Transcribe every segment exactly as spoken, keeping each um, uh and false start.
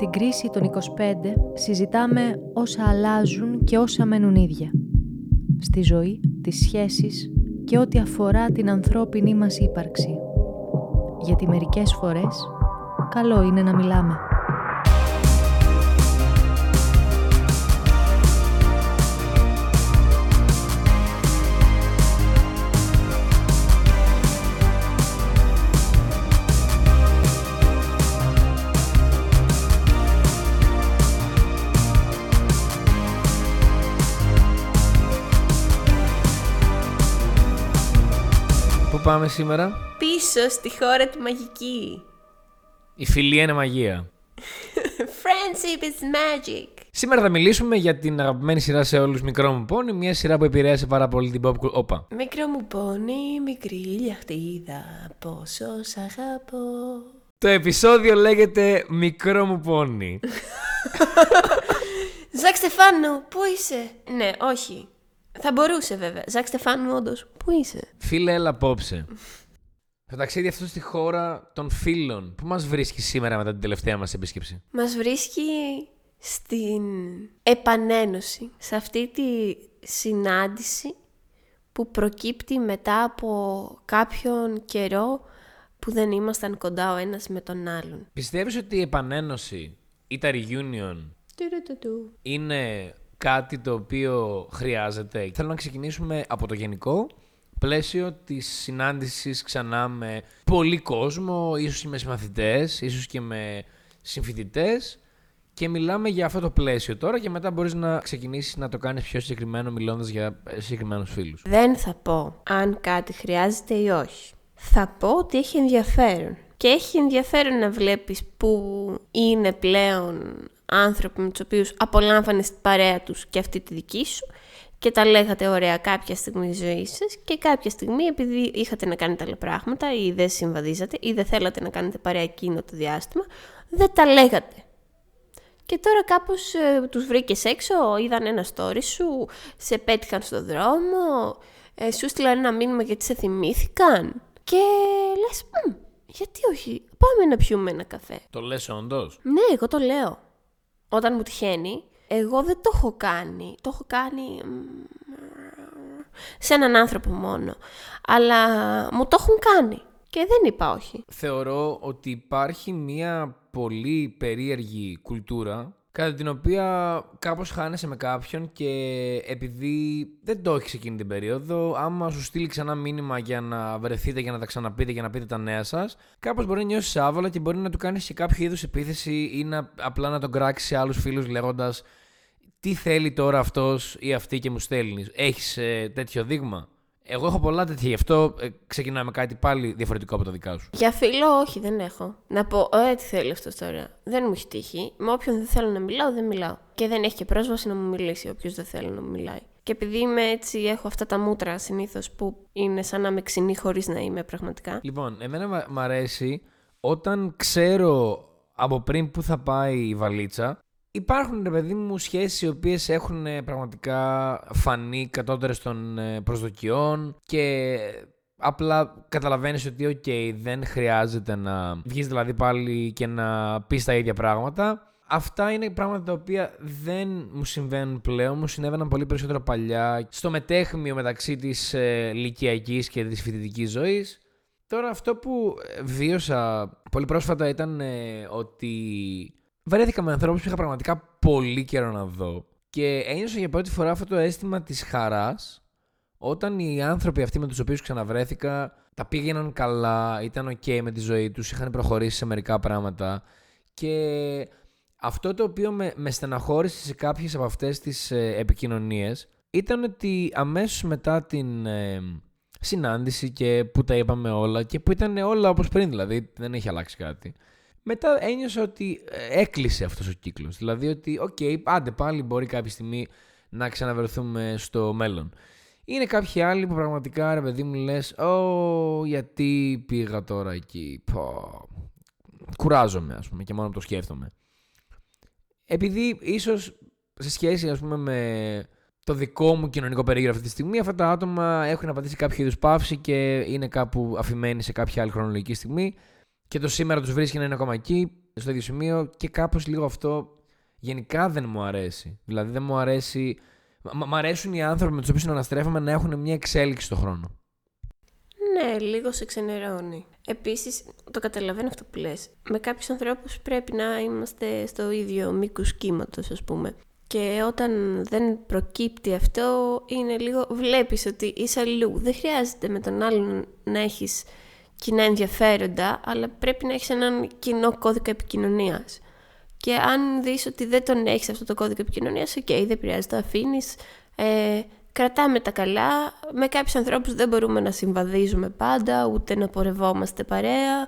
Στην κρίση των είκοσι πέντε συζητάμε όσα αλλάζουν και όσα μένουν ίδια. Στη ζωή, τις σχέσεις και ό,τι αφορά την ανθρώπινη μας ύπαρξη. Γιατί μερικές φορές καλό είναι να μιλάμε. Πάμε σήμερα πίσω στη χώρα τη μαγική. Η φιλία είναι μαγεία. Friendship is magic. Σήμερα θα μιλήσουμε για την αγαπημένη σειρά σε όλους, Μικρό μου πόνι. Μια σειρά που επηρέασε πάρα πολύ την pop culture. Όπα. Μικρό μου πόνι, μικρή λιαχτίδα, πόσο σ' αγαπώ. Το επεισόδιο λέγεται Μικρό μου πόνι. Ζάκ Στεφάνου, πού είσαι? Ναι, όχι. Θα μπορούσε βέβαια. Ζάκ Στεφάν, όντως, πού είσαι? Φίλε, έλα απόψε. Το ταξίδι αυτό στη χώρα των φίλων. Πού μας βρίσκει σήμερα μετά την τελευταία μας επίσκεψη? Μας βρίσκει στην επανένωση. Σε αυτή τη συνάντηση που προκύπτει μετά από κάποιον καιρό που δεν ήμασταν κοντά ο ένας με τον άλλον. Πιστεύεις ότι η επανένωση ή τα reunion είναι κάτι το οποίο χρειάζεται? Θέλω να ξεκινήσουμε από το γενικό πλαίσιο της συνάντησης ξανά με πολύ κόσμο, ίσως και με συμμαθητές, ίσως και με συμφοιτητές, και μιλάμε για αυτό το πλαίσιο τώρα και μετά μπορείς να ξεκινήσεις να το κάνεις πιο συγκεκριμένο μιλώντας για συγκεκριμένους φίλους. Δεν θα πω αν κάτι χρειάζεται ή όχι. Θα πω ότι έχει ενδιαφέρον. Και έχει ενδιαφέρον να βλέπεις που είναι πλέον άνθρωποι με τους οποίους απολάμβανες την παρέα τους και αυτή τη δική σου και τα λέγατε ωραία κάποια στιγμή της ζωής σας, και κάποια στιγμή, επειδή είχατε να κάνετε άλλα πράγματα ή δεν συμβαδίζατε ή δεν θέλατε να κάνετε παρέα εκείνο το διάστημα, δεν τα λέγατε. Και τώρα κάπως ε, τους βρήκες έξω, είδαν ένα story σου, σε πέτυχαν στον δρόμο, ε, σου στείλαν ένα μήνυμα γιατί σε θυμήθηκαν και λες μ, γιατί όχι, πάμε να πιούμε ένα καφέ. Το λες όντως? Ναι, εγώ το λέω. Όταν μου τυχαίνει, εγώ δεν το έχω κάνει. Το έχω κάνει σε έναν άνθρωπο μόνο. Αλλά μου το έχουν κάνει και δεν είπα όχι. Θεωρώ ότι υπάρχει μια πολύ περίεργη κουλτούρα, κατά την οποία κάπως χάνεσαι με κάποιον και επειδή δεν το έχεις εκείνη την περίοδο, άμα σου στείλει ξανά μήνυμα για να βρεθείτε, για να τα ξαναπείτε, για να πείτε τα νέα σας, κάπως μπορεί να νιώσεις άβολα και μπορεί να του κάνεις και κάποιο είδους επίθεση ή να, απλά να τον κράξεις σε άλλους φίλους λέγοντας «Τι θέλει τώρα αυτός ή αυτή και μου στέλνεις, έχεις ε, τέτοιο δείγμα?» Εγώ έχω πολλά τέτοια, γι' αυτό ε, ξεκινάμε κάτι πάλι διαφορετικό από το δικά σου. Για φίλο, όχι, δεν έχω. Να πω, ε, τι θέλει αυτό τώρα. Δεν μου έχει τύχει. Με όποιον δεν θέλω να μιλάω, δεν μιλάω. Και δεν έχει και πρόσβαση να μου μιλήσει όποιος δεν θέλει να μου μιλάει. Και επειδή είμαι έτσι, έχω αυτά τα μούτρα συνήθως που είναι σαν να είμαι ξινή χωρίς να είμαι πραγματικά. Λοιπόν, εμένα μ' αρέσει όταν ξέρω από πριν που θα πάει η βαλίτσα. Υπάρχουν, ρε παιδί μου, σχέσεις οι οποίες έχουν πραγματικά φανεί κατώτερες των προσδοκιών και απλά καταλαβαίνεις ότι οκ, okay, δεν χρειάζεται να βγεις δηλαδή πάλι και να πεις τα ίδια πράγματα. Αυτά είναι πράγματα τα οποία δεν μου συμβαίνουν πλέον, μου συνέβαιναν πολύ περισσότερο παλιά, στο μετέχμιο μεταξύ της ε, λυκειακής και της φοιτητικής ζωής. Τώρα αυτό που βίωσα πολύ πρόσφατα ήταν ε, ότι... Βαρέθηκα με ανθρώπους που είχα πραγματικά πολύ καιρό να δω και ένιωσα για πρώτη φορά αυτό το αίσθημα της χαράς όταν οι άνθρωποι αυτοί με τους οποίους ξαναβρέθηκα τα πήγαιναν καλά, ήταν ok με τη ζωή τους, είχαν προχωρήσει σε μερικά πράγματα, και αυτό το οποίο με, με στεναχώρησε σε κάποιες από αυτές τις ε, επικοινωνίες ήταν ότι αμέσως μετά την ε, συνάντηση και που τα είπαμε όλα και που ήταν όλα όπως πριν, δηλαδή δεν έχει αλλάξει κάτι. Μετά ένιωσα ότι έκλεισε αυτός ο κύκλος. Δηλαδή ότι, οκ, okay, άντε πάλι μπορεί κάποια στιγμή να ξαναβρεθούμε στο μέλλον. Είναι κάποιοι άλλοι που πραγματικά, ρε παιδί μου, λες, «Ω, γιατί πήγα τώρα εκεί, πω, κουράζομαι, ας πούμε, και μόνο που το σκέφτομαι». Επειδή ίσως σε σχέση, ας πούμε, με το δικό μου κοινωνικό περίγυρο αυτή τη στιγμή, αυτά τα άτομα έχουν απαντήσει κάποιο είδους παύση και είναι κάπου αφημένοι σε κάποια άλλη χρονολογική στιγμή. Και το σήμερα τους βρίσκει να είναι ακόμα εκεί, στο ίδιο σημείο και κάπως λίγο αυτό γενικά δεν μου αρέσει. Δηλαδή δεν μου αρέσει. Μ' μ' αρέσουν οι άνθρωποι με τους οποίους αναστρέφομαι να έχουν μια εξέλιξη στον χρόνο. Ναι, λίγο σε ξενερώνει. Επίσης, το καταλαβαίνω αυτό που λες. Με κάποιους ανθρώπους πρέπει να είμαστε στο ίδιο μήκος κύματος, ας πούμε. Και όταν δεν προκύπτει αυτό, είναι λίγο. Βλέπεις ότι είσαι αλλού. Δεν χρειάζεται με τον άλλον να έχεις κοινά ενδιαφέροντα, αλλά πρέπει να έχεις έναν κοινό κώδικα επικοινωνίας. Και αν δεις ότι δεν τον έχεις αυτό το κώδικα επικοινωνίας, οκ, okay, δεν πειράζει, το αφήνεις. Ε, κρατάμε τα καλά. Με κάποιους ανθρώπους δεν μπορούμε να συμβαδίζουμε πάντα, ούτε να πορευόμαστε παρέα.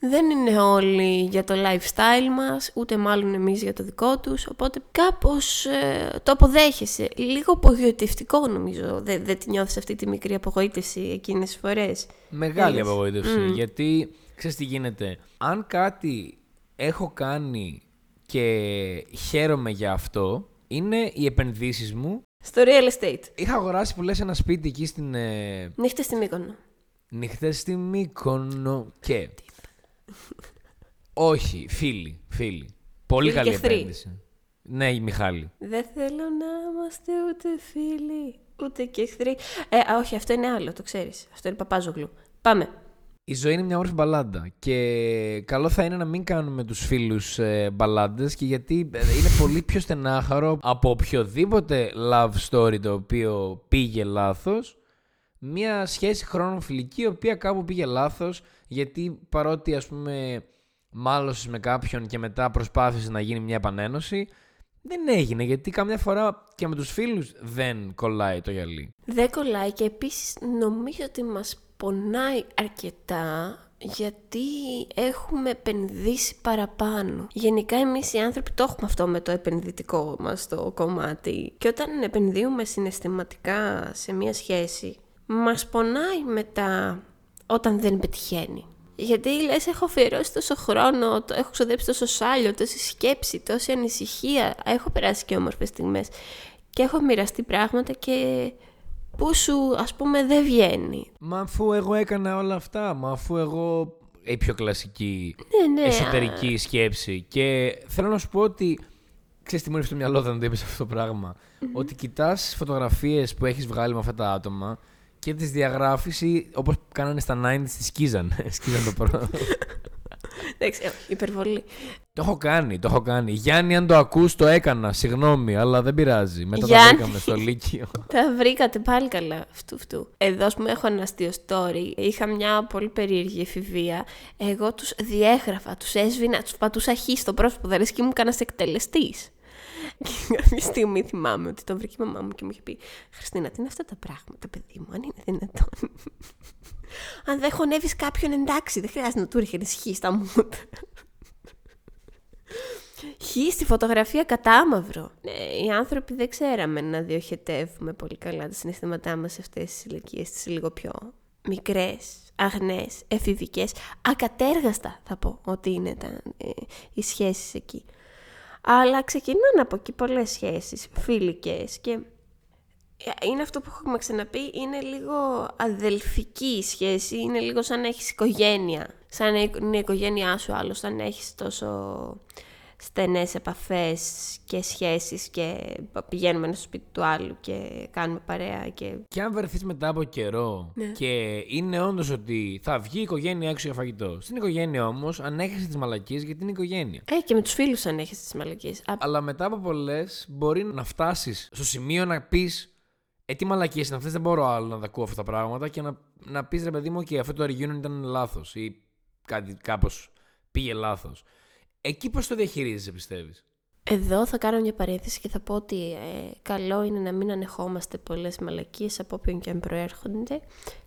Δεν είναι όλοι για το lifestyle μας, ούτε μάλλον εμείς για το δικό τους. Οπότε κάπως ε, το αποδέχεσαι. Λίγο απογοητευτικό νομίζω. Δεν δε τη νιώθεις αυτή τη μικρή απογοήτευση εκείνες τις φορές? Μεγάλη Έχεις. απογοήτευση. Mm. Γιατί ξέρεις τι γίνεται. Αν κάτι έχω κάνει και χαίρομαι για αυτό, είναι οι επενδύσεις μου στο real estate. Είχα αγοράσει που λες ένα σπίτι εκεί στην... Ε... Νύχτες στη Μύκονο. Νύχτες στη Μύκονο και... Όχι, φίλοι, φίλοι. Πολύ φίλοι καλή επένδυση. Ναι, η Μιχάλη. Δεν θέλω να είμαστε ούτε φίλοι, ούτε και εχθροί. Ε, α, όχι, αυτό είναι άλλο, το ξέρεις. Αυτό είναι Παπάζογλου. Πάμε. Η ζωή είναι μια όρφη μπαλάντα και καλό θα είναι να μην κάνουμε τους φίλους ε, μπαλάντες, και γιατί ε, είναι πολύ πιο στενάχαρο από οποιοδήποτε love story το οποίο πήγε λάθος. Μια σχέση χρόνων φιλική, η οποία κάπου πήγε λάθος, γιατί παρότι ας πούμε μάλωσες με κάποιον και μετά προσπάθησε να γίνει μια επανένωση, δεν έγινε, γιατί καμιά φορά και με τους φίλους δεν κολλάει το γυαλί. Δεν κολλάει, και επίσης νομίζω ότι μας πονάει αρκετά, γιατί έχουμε επενδύσει παραπάνω. Γενικά εμείς οι άνθρωποι το έχουμε αυτό με το επενδυτικό μας το κομμάτι, και όταν επενδύουμε συναισθηματικά σε μια σχέση, μας πονάει μετά όταν δεν πετυχαίνει. Γιατί λες, έχω αφιερώσει τόσο χρόνο, έχω ξοδέψει τόσο σάλιο, τόση σκέψη, τόση ανησυχία, έχω περάσει και όμορφες στιγμές και έχω μοιραστεί πράγματα, και που σου ας πούμε δεν βγαίνει. Μα αφού εγώ έκανα όλα αυτά, μα αφού εγώ... Η πιο κλασική ναι, ναι, εσωτερική α... σκέψη. Και θέλω να σου πω ότι... Ξέρεις τι μου ήρθε στο μυαλό όταν το είπες αυτό το πράγμα? Mm-hmm. Ότι κοιτάς φωτογραφίες που έχεις βγάλει με αυτά τα άτομα και τις διαγράφεις, όπως κάνανε στα ενενήντα, τις σκίζαν. Σκίζαν το πρώτο. Εντάξει, υπερβολή. Το έχω κάνει, το έχω κάνει. Γιάννη, αν το ακούς, το έκανα. Συγγνώμη, αλλά δεν πειράζει. Μετά Γιάννη, τα βρήκαμε στο Λύκειο. Τα βρήκατε πάλι καλά. Φτου, φτου. Εδώ, α πούμε, έχω ένα αστείο story. Είχα μια πολύ περίεργη εφηβεία. Εγώ τους διέγραφα, τους έσβηνα, τους πατούσα χ στο πρόσωπο. Δεν και μου έκανα εκτελεστή. Και κάποια στιγμή θυμάμαι ότι τον βρήκε η μαμά μου και μου είχε πει: Χριστίνα, τι είναι αυτά τα πράγματα, παιδί μου, αν είναι δυνατόν. Αν δεν χωνεύεις κάποιον, εντάξει, δεν χρειάζεται να του ρίχνεις χ στα μούτρα. Χ στη φωτογραφία κατάμαυρο. Ε, οι άνθρωποι δεν ξέραμε να διοχετεύουμε πολύ καλά τα συναισθήματά μας σε αυτές τις ηλικίες, τις λίγο πιο μικρές, αγνές, εφηβικές, ακατέργαστα θα πω ότι είναι τα, ε, οι σχέσεις εκεί. Αλλά ξεκινάνε από εκεί πολλές σχέσεις φιλικές, και είναι αυτό που έχουμε ξαναπεί, είναι λίγο αδελφική η σχέση, είναι λίγο σαν να έχεις οικογένεια, σαν να είναι η οικογένειά σου άλλο, σαν να έχεις τόσο στενές επαφές και σχέσεις και πηγαίνουμε ένα στο σπίτι του άλλου και κάνουμε παρέα. Και, και αν βρεθείς μετά από καιρό, ναι, και είναι όντως ότι θα βγει η οικογένεια έξω για φαγητό, στην οικογένεια όμως ανέχεσαι τις μαλακίες γιατί είναι οικογένεια. Ε, και με τους φίλους ανέχεσαι τις μαλακίες. Α... Αλλά μετά από πολλές μπορεί να φτάσεις στο σημείο να πεις: Ε, τι μαλακίες είναι αυτές, δεν μπορώ άλλο να τα ακούω αυτά τα πράγματα, και να, να πεις ρε παιδί μου, okay, αυτό το reunion ήταν λάθος ή κάτι, κάπως πήγε λάθος. Εκεί πώς το διαχειρίζεσαι, πιστεύεις? Εδώ θα κάνω μια παρένθεση και θα πω ότι ε, καλό είναι να μην ανεχόμαστε πολλές μαλακίες από όποιον και αν προέρχονται,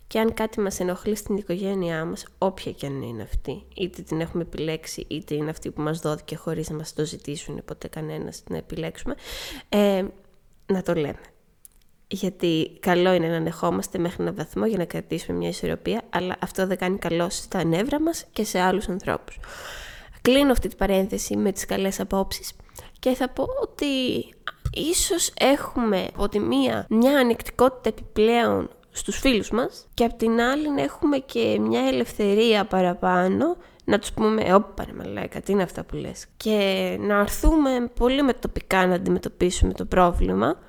και αν κάτι μας ενοχλεί στην οικογένειά μας, όποια και αν είναι αυτή, είτε την έχουμε επιλέξει, είτε είναι αυτή που μας δόθηκε χωρίς να μας το ζητήσουν ποτέ κανένας να επιλέξουμε, ε, να το λέμε. Γιατί καλό είναι να ανεχόμαστε μέχρι έναν βαθμό για να κρατήσουμε μια ισορροπία, αλλά αυτό δεν κάνει καλό στα νεύρα μας και σε άλλους ανθρώπους. Κλείνω αυτή την παρένθεση με τις καλές απόψεις και θα πω ότι ίσως έχουμε από τη μία μια ανεκτικότητα επιπλέον στους φίλους μας, και από την άλλη έχουμε και μια ελευθερία παραπάνω να τους πούμε «Όπα ρε μαλάκα, τι είναι αυτά που λες» και να αρθούμε πολύ με τοπικά να αντιμετωπίσουμε το πρόβλημα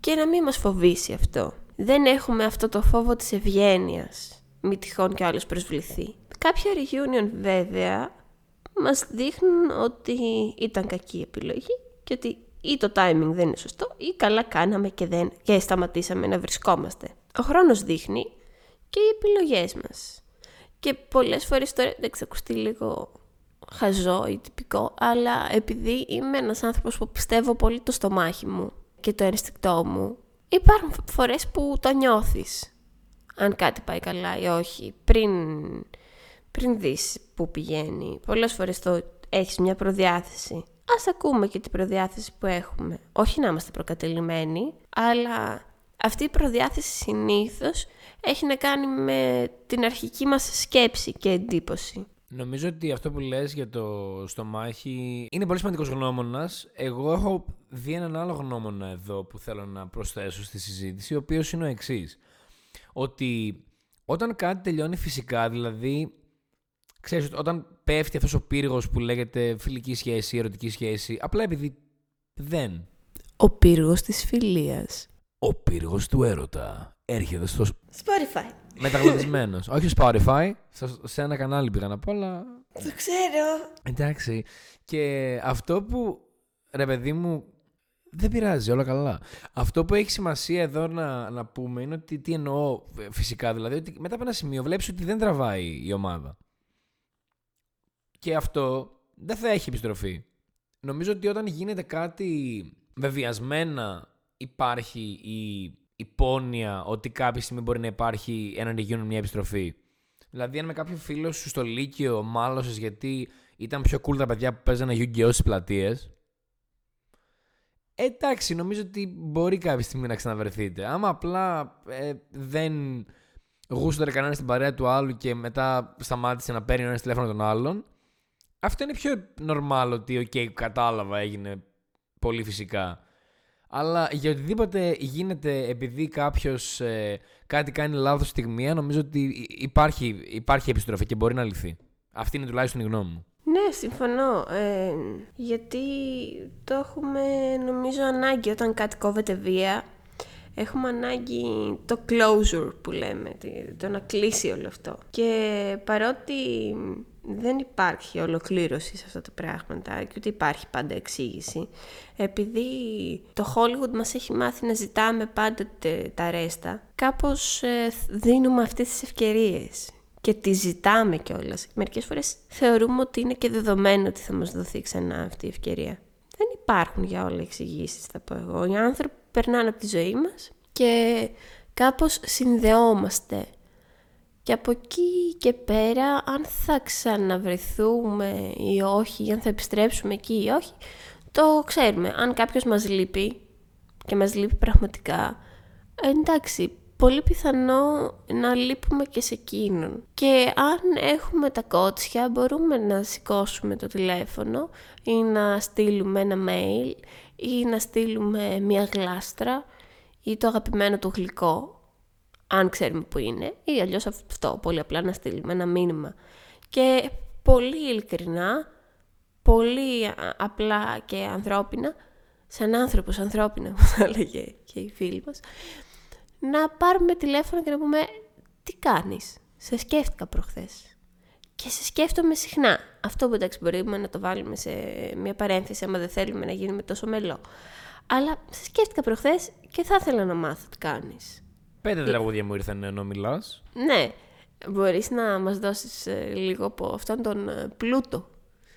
και να μην μας φοβήσει αυτό. Δεν έχουμε αυτό το φόβο της ευγένειας, μη τυχόν κι άλλος προσβληθεί. Κάποια reunion βέβαια μας δείχνουν ότι ήταν κακή επιλογή και ότι ή το timing δεν είναι σωστό ή καλά κάναμε και, δεν, και σταματήσαμε να βρισκόμαστε. Ο χρόνος δείχνει και οι επιλογές μας. Και πολλές φορές τώρα δεν ξακουστεί λίγο χαζό ή τυπικό, αλλά επειδή είμαι ένας άνθρωπος που πιστεύω πολύ το στομάχι μου και το ενστικτό μου, υπάρχουν φορές που το νιώθεις, αν κάτι πάει καλά ή όχι, πριν, πριν δεις που πηγαίνει. Πολλές φορές το έχεις μια προδιάθεση. Ας ακούμε και την προδιάθεση που έχουμε. Όχι να είμαστε προκατειλημμένοι, αλλά αυτή η προδιάθεση συνήθως έχει να κάνει με την αρχική μας σκέψη και εντύπωση. Νομίζω ότι αυτό που λες για το στομάχι είναι πολύ σημαντικός γνώμονας. Εγώ έχω δει έναν άλλο γνώμονα εδώ που θέλω να προσθέσω στη συζήτηση, ο οποίος είναι ο εξής. Ότι όταν κάτι τελειώνει φυσικά, δηλαδή, ξέρεις, όταν πέφτει αυτός ο πύργος που λέγεται φιλική σχέση, ερωτική σχέση, απλά επειδή δεν. Ο πύργος της φιλίας. Ο πύργος του έρωτα έρχεται στο Spotify. Μεταγλωτισμένος. Όχι στο Spotify, σε ένα κανάλι πήγαν απ' όλα. Το ξέρω. Εντάξει. Και αυτό που, ρε παιδί μου, δεν πειράζει, όλα καλά. Αυτό που έχει σημασία εδώ να, να πούμε είναι ότι τι εννοώ φυσικά, δηλαδή ότι μετά από ένα σημείο βλέπεις ότι δεν τραβάει η ομάδα. Και αυτό δεν θα έχει επιστροφή. Νομίζω ότι όταν γίνεται κάτι βεβιασμένα, υπάρχει η υπόνοια ότι κάποια στιγμή μπορεί να υπάρχει έναν region μια επιστροφή. Δηλαδή, αν με κάποιο φίλο σου στο Λύκειο μάλωσες γιατί ήταν πιο cool τα παιδιά που παίζανε Yu-Gi-Oh! Στις πλατείες, εντάξει, νομίζω ότι μπορεί κάποια στιγμή να ξαναβρεθείτε. Άμα απλά ε, δεν γούσταρε κανένα στην παρέα του άλλου και μετά σταμάτησε να παίρνει ένα τηλέφωνο των άλλων, αυτό είναι πιο normal ότι, OK, κατάλαβα, έγινε πολύ φυσικά. Αλλά για οτιδήποτε γίνεται επειδή κάποιος ε, κάτι κάνει λάθος στιγμή, νομίζω ότι υπάρχει, υπάρχει επιστροφή και μπορεί να λυθεί. Αυτή είναι τουλάχιστον η γνώμη μου. Ναι, συμφωνώ. Ε, γιατί το έχουμε νομίζω ανάγκη όταν κάτι κόβεται βία. Έχουμε ανάγκη το closure που λέμε, το να κλείσει όλο αυτό. Και παρότι δεν υπάρχει ολοκλήρωση σε αυτά τα πράγματα και ούτε υπάρχει πάντα εξήγηση, επειδή το Hollywood μας έχει μάθει να ζητάμε πάντα τα ρέστα, κάπως δίνουμε αυτές τις ευκαιρίες και τις ζητάμε κιόλας. Μερικές φορές θεωρούμε ότι είναι και δεδομένο ότι θα μας δοθεί ξανά αυτή η ευκαιρία. Δεν υπάρχουν για όλα εξηγήσεις, θα πω εγώ. Οι άνθρωποι περνάνε από τη ζωή μας και κάπως συνδεόμαστε. Και από εκεί και πέρα, αν θα ξαναβρεθούμε ή όχι, ή αν θα επιστρέψουμε εκεί ή όχι, το ξέρουμε. Αν κάποιος μας λείπει και μας λείπει πραγματικά, εντάξει, πολύ πιθανό να λείπουμε και σε εκείνον. Και αν έχουμε τα κότσια, μπορούμε να σηκώσουμε το τηλέφωνο ή να στείλουμε ένα mail ή να στείλουμε μια γλάστρα ή το αγαπημένο του γλυκό, αν ξέρουμε που είναι, ή αλλιώς αυτό, πολύ απλά να στείλουμε ένα μήνυμα. Και πολύ ειλικρινά, πολύ απλά και ανθρώπινα, σαν άνθρωπος ανθρώπινα, όπως θα έλεγε και οι φίλοι μας, να πάρουμε τηλέφωνο και να πούμε «Τι κάνεις, σε σκέφτηκα προχθές». Και σε σκέφτομαι συχνά. Αυτό που εντάξει μπορούμε να το βάλουμε σε μια παρένθεση, άμα δεν θέλουμε να γίνουμε τόσο μελό. Αλλά σε σκέφτηκα προχθές και θα ήθελα να μάθω τι κάνεις. Πέντε τραγούδια μου ήρθαν ενώ μιλάς. Ναι, μπορείς να μας δώσεις λίγο από αυτόν τον πλούτο.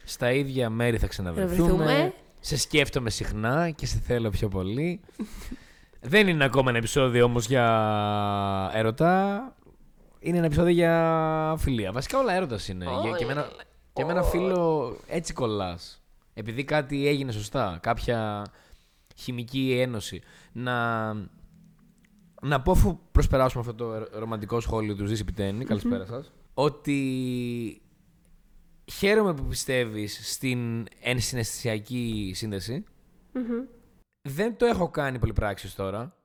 Στα ίδια μέρη θα ξαναβρεθούμε. Σε σκέφτομαι συχνά και σε θέλω πιο πολύ. Δεν είναι ακόμα ένα επεισόδιο όμως για έρωτα. Είναι ένα επεισόδιο για φιλία. Βασικά όλα έρωτας είναι. Oh, και εμένα, oh. και εμένα φίλο έτσι κολλάς. Επειδή κάτι έγινε σωστά. Κάποια χημική ένωση. Να... Να πω, αφού προσπεράσουμε αυτό το ρομαντικό σχόλιο του Ζήση Πιτένη, mm-hmm. καλησπέρα σας, ότι χαίρομαι που πιστεύεις στην ενσυναισθησιακή σύνδεση. Mm-hmm. Δεν το έχω κάνει πολύ πράξεις τώρα.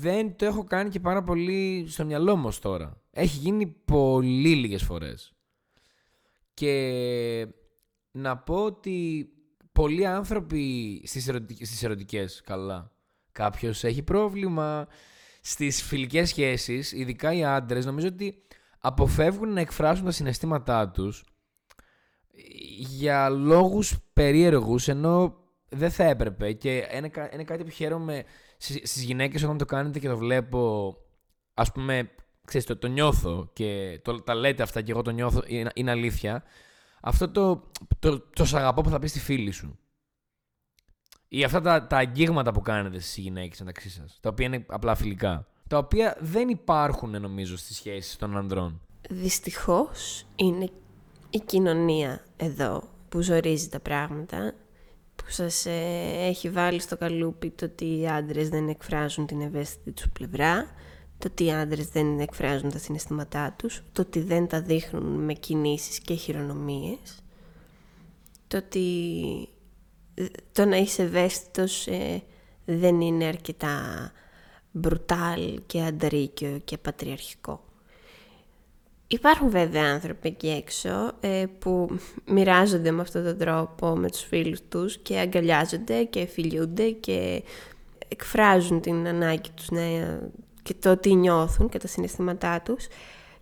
Δεν το έχω κάνει και πάρα πολύ στο μυαλό μου τώρα. Έχει γίνει πολύ λίγες φορές. Και να πω ότι πολλοί άνθρωποι στις, ερωτικ... στις ερωτικές, καλά, κάποιος έχει πρόβλημα, στις φιλικές σχέσεις, ειδικά οι άντρες, νομίζω ότι αποφεύγουν να εκφράσουν τα συναισθήματά τους για λόγους περίεργους, ενώ δεν θα έπρεπε. Και είναι, είναι κάτι που χαίρομαι στις γυναίκες όταν το κάνετε και το βλέπω, ας πούμε, ξέρεις, το, το νιώθω και το, τα λέτε αυτά και εγώ το νιώθω, είναι, είναι αλήθεια. Αυτό το, το, το σ' αγαπώ που θα πεις στη φίλη σου. Ή αυτά τα, τα αγγίγματα που κάνετε στις γυναίκες μεταξύ σας, τα οποία είναι απλά φιλικά. Τα οποία δεν υπάρχουν, νομίζω, στις σχέσεις των ανδρών. Δυστυχώς είναι η κοινωνία εδώ που ζορίζει τα πράγματα, που σας ε, έχει βάλει στο καλούπι το ότι οι άντρες δεν εκφράζουν την ευαίσθητη τους πλευρά, το ότι οι άντρες δεν εκφράζουν τα συναισθήματά τους, το ότι δεν τα δείχνουν με κινήσεις και χειρονομίες, το ότι το να είσαι ευαίσθητος ε, δεν είναι αρκετά μπρουτάλ και αντρίκιο και πατριαρχικό. Υπάρχουν βέβαια άνθρωποι εκεί έξω ε, που μοιράζονται με αυτόν τον τρόπο με τους φίλους τους και αγκαλιάζονται και φιλιούνται και εκφράζουν την ανάγκη τους να, και το τι νιώθουν και τα συναισθήματά τους,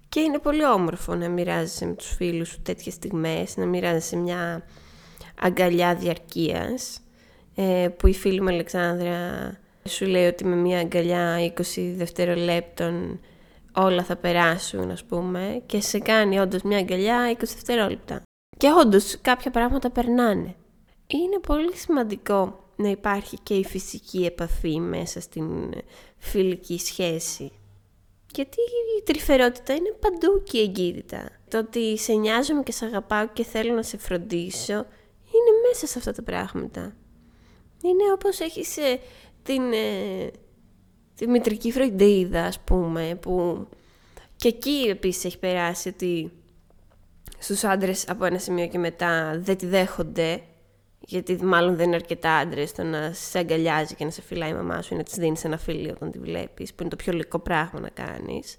και είναι πολύ όμορφο να μοιράζεσαι με τους φίλους σου τέτοιες στιγμές, να μοιράζεσαι μια αγκαλιά διαρκείας ε, που η φίλη μου Αλεξάνδρα σου λέει ότι με μια αγκαλιά είκοσι δευτερολέπτων όλα θα περάσουν, ας πούμε, και σε κάνει όντως μια αγκαλιά είκοσι δευτερόλεπτα. Και όντως κάποια πράγματα περνάνε. Είναι πολύ σημαντικό να υπάρχει και η φυσική επαφή μέσα στην φιλική σχέση. Γιατί η τρυφερότητα είναι παντού και η εγκύτητα. Το ότι σε νοιάζομαι και σε αγαπάω και θέλω να σε φροντίσω είναι μέσα σε αυτά τα πράγματα. Είναι όπως έχεις ε, την... Ε, τη μητρική φροντίδα, ας πούμε, που και εκεί επίσης έχει περάσει ότι στους άντρες από ένα σημείο και μετά δεν τη δέχονται, γιατί μάλλον δεν είναι αρκετά άντρες το να σε αγκαλιάζει και να σε φυλάει η μαμά σου ή να της δίνεις ένα φιλί όταν τη βλέπεις, που είναι το πιο λογικό πράγμα να κάνεις.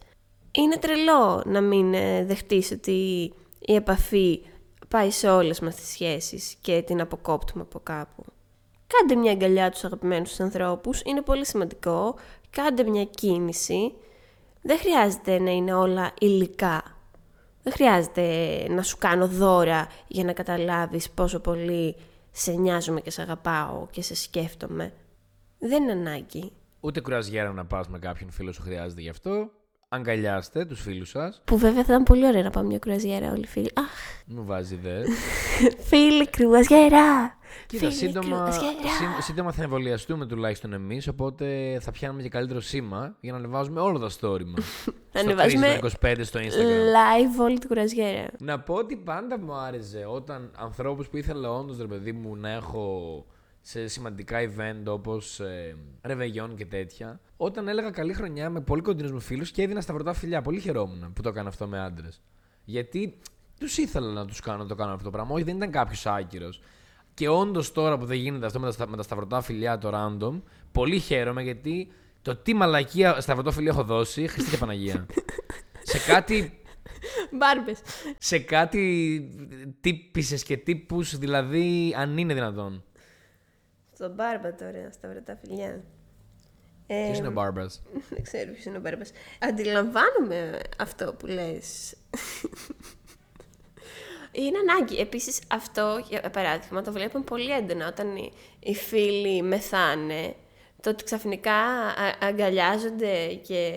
Είναι τρελό να μην δεχτείς ότι η επαφή πάει σε όλες μας τις σχέσεις και την αποκόπτουμε από κάπου. Κάντε μια αγκαλιά τους αγαπημένους τους ανθρώπους, είναι πολύ σημαντικό. Κάντε μια κίνηση. Δεν χρειάζεται να είναι όλα υλικά. Δεν χρειάζεται να σου κάνω δώρα για να καταλάβεις πόσο πολύ σε νοιάζομαι και σε αγαπάω και σε σκέφτομαι. Δεν είναι ανάγκη. Ούτε κουραζιέρα να πας με κάποιον φίλο σου χρειάζεται γι' αυτό. Αγκαλιάστε τους φίλους σας. Που βέβαια θα ήταν πολύ ωραία να πάμε μια κρουαζιέρα όλοι οι φίλοι. Αχ! Μου βάζει ιδέες. Φίλοι κρουαζιέρα! Κοίτα, σύντομα, σύντομα θα εμβολιαστούμε τουλάχιστον εμείς, οπότε θα πιάνουμε και καλύτερο σήμα για να ανεβάζουμε όλο το story μας. Θα ανεβάζουμε είκοσι πέντε στο Instagram. Live όλη την κουραζιέρα. Να πω ότι πάντα μου άρεσε όταν ανθρώπους που ήθελα όντως, ρε παιδί μου, να έχω σε σημαντικά event όπως ε, ρεβεγιόν και τέτοια, όταν έλεγα καλή χρονιά με πολύ κοντινούς μου φίλους και έδινα σταυρωτά φιλιά, πολύ χαιρόμουν που το έκανα αυτό με άντρες. Γιατί τους ήθελα να τους κάνω, το κάνω αυτό το πράγμα. Όχι, δεν ήταν κάποιος άκυρος. Και όντως τώρα που δεν γίνεται αυτό με τα, με τα σταυρωτά φιλιά, το random, πολύ χαίρομαι, γιατί το τι μαλακία σταυρωτό φιλί έχω δώσει, Χριστή και Παναγία. σε κάτι. Μπάρμπες. Σε κάτι τύπισες και τύπους, δηλαδή, αν είναι δυνατόν. Στον Μπάρμπα τώρα, στα βρετά φιλιά. Ποιος είναι ο Μπάρμπας? Δεν ξέρω ποιος είναι ο Μπάρμπας. Αντιλαμβάνομαι αυτό που λες. Είναι ανάγκη. Επίσης αυτό, για παράδειγμα, το βλέπουμε πολύ έντονα όταν οι, οι φίλοι μεθάνε. Το ότι ξαφνικά α, αγκαλιάζονται και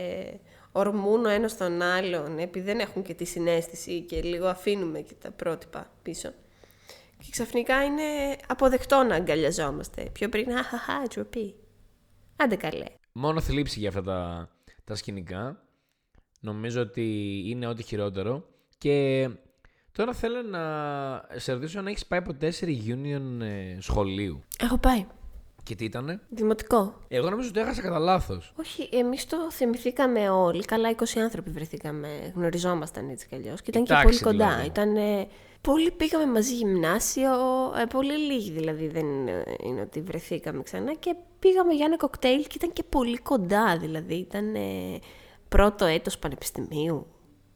ορμούν ο ένας τον άλλον, επειδή δεν έχουν και τη συναίσθηση και λίγο αφήνουμε και τα πρότυπα πίσω. Και ξαφνικά είναι αποδεκτό να αγκαλιαζόμαστε. Πιο πριν, αχαχα, ντροπή. Άντε καλέ. Μόνο θλίψη για αυτά τα, τα σκηνικά. Νομίζω ότι είναι ό,τι χειρότερο. Και τώρα θέλω να σε ρωτήσω αν έχεις πάει ποτέ σε reunion ε, σχολείου. Έχω πάει. Και τι ήτανε? Δημοτικό. Εγώ νομίζω ότι το έχασα κατά λάθος. Όχι, εμείς το θυμηθήκαμε όλοι. Καλά, είκοσι άνθρωποι βρεθήκαμε. Γνωριζόμασταν έτσι κι αλλιώς. Και ήταν και πολύ κοντά. Δηλαδή. Ήτανε... Πολλοί πήγαμε μαζί γυμνάσιο, πολύ λίγοι δηλαδή, δεν είναι ότι βρεθήκαμε ξανά, και πήγαμε για ένα κοκτέιλ και ήταν και πολύ κοντά, δηλαδή ήταν πρώτο έτος πανεπιστημίου.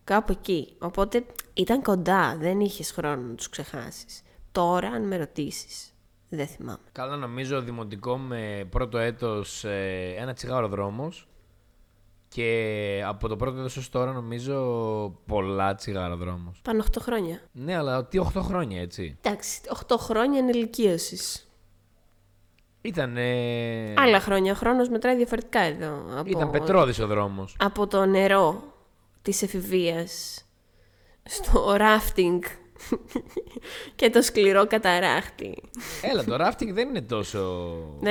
Κάπου εκεί. Οπότε ήταν κοντά, δεν είχες χρόνο να τους ξεχάσεις. Τώρα, αν με ρωτήσεις, δεν θυμάμαι. Καλά, νομίζω δημοτικό με πρώτο έτος ένα τσιγάρο δρόμος. Και από το πρώτο έτος ως τώρα νομίζω πολλά τσιγάρο δρόμος. Πάνω οκτώ χρόνια. Ναι, αλλά τι οκτώ χρόνια, έτσι. Εντάξει, οκτώ χρόνια ενηλικίωσης. Ήτανε. Άλλα χρόνια. Ο χρόνος μετράει διαφορετικά εδώ. Από... Ήταν πετρώδης ο δρόμος. Από το νερό της εφηβείας στο ράφτινγκ και το σκληρό καταράχτη. Έλα, το ράφτινγκ δεν είναι τόσο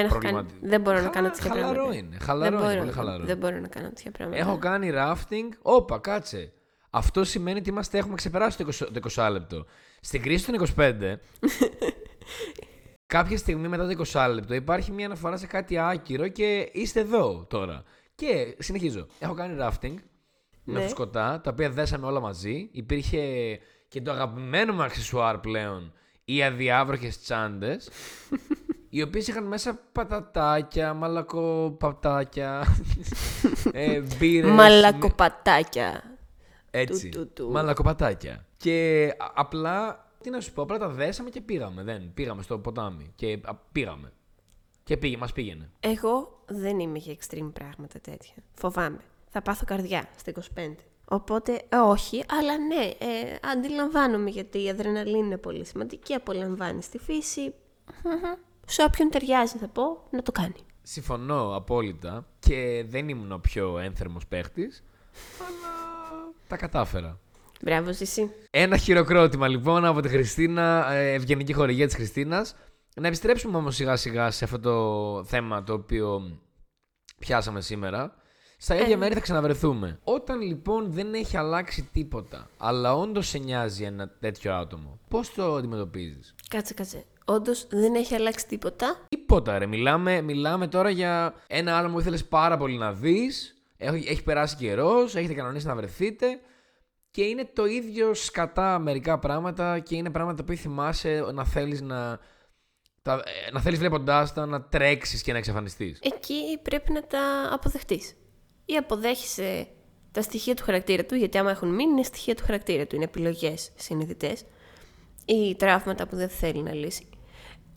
προβληματικό. Δεν μπορώ να κάνω τέτοια πράγματα. Χαλαρό είναι. Χαλαρό είναι. Χαλαρό. Δεν μπορώ να κάνω τέτοια πράγματα. Έχω κάνει ράφτινγκ. Όπα, κάτσε. Αυτό σημαίνει ότι είμαστε, έχουμε ξεπεράσει το είκοσι λεπτό. Στην κρίση των είκοσι πέντε. Κάποια στιγμή μετά το είκοσι λεπτό υπάρχει μια αναφορά σε κάτι άκυρο και είστε εδώ τώρα. Και συνεχίζω. Έχω κάνει ράφτινγκ με φουσκωτά, τα οποία δέσαμε όλα μαζί. Υπήρχε και το αγαπημένο μου αξεσουάρ πλέον, οι αδιάβροχες τσάντες, οι οποίες είχαν μέσα πατατάκια, μαλακοπατάκια, ε, μπύρες. Μαλακοπατάκια. Έτσι. Του, του, του. Μαλακοπατάκια. Και απλά. Τι να σου πω, απλά τα δέσαμε και πήγαμε. Δεν, πήγαμε στο ποτάμι και πήγαμε. Και πήγε, μας πήγαινε. Εγώ δεν είμαι για extreme πράγματα τέτοια. Φοβάμαι. Θα πάθω καρδιά στα είκοσι πέντε. Οπότε, όχι, αλλά ναι, ε, αντιλαμβάνομαι γιατί η αδρεναλίνη είναι πολύ σημαντική. Απολαμβάνει τη φύση. Σε όποιον ταιριάζει, θα πω, να το κάνει. Συμφωνώ απόλυτα και δεν ήμουν ο πιο ένθερμος παίχτης, αλλά τα κατάφερα. Μπράβο, εσύ. Ένα χειροκρότημα λοιπόν από τη Χριστίνα, ευγενική χορηγία της Χριστίνας. Να επιστρέψουμε όμως σιγά σιγά σε αυτό το θέμα το οποίο πιάσαμε σήμερα. Στα ίδια ε. μέρη θα ξαναβρεθούμε. Όταν λοιπόν δεν έχει αλλάξει τίποτα, αλλά όντως σε νοιάζει ένα τέτοιο άτομο, πώς το αντιμετωπίζεις? Κάτσε, κάτσε. Όντως δεν έχει αλλάξει τίποτα. Τίποτα, ρε. Μιλάμε, μιλάμε τώρα για ένα άτομο που ήθελες πάρα πολύ να δεις. Έχει, έχει περάσει καιρός, έχετε κανονίσει να βρεθείτε. Και είναι το ίδιο σκατά μερικά πράγματα και είναι πράγματα που θυμάσαι να θέλεις να, τα, να θέλεις βλέποντάς τα να τρέξεις και να εξαφανιστείς. Εκεί πρέπει να τα αποδεχτείς. Ή αποδέχεσαι τα στοιχεία του χαρακτήρα του, γιατί άμα έχουν μείνει είναι στοιχεία του χαρακτήρα του, είναι επιλογές συνειδητές ή τραύματα που δεν θέλει να λύσει.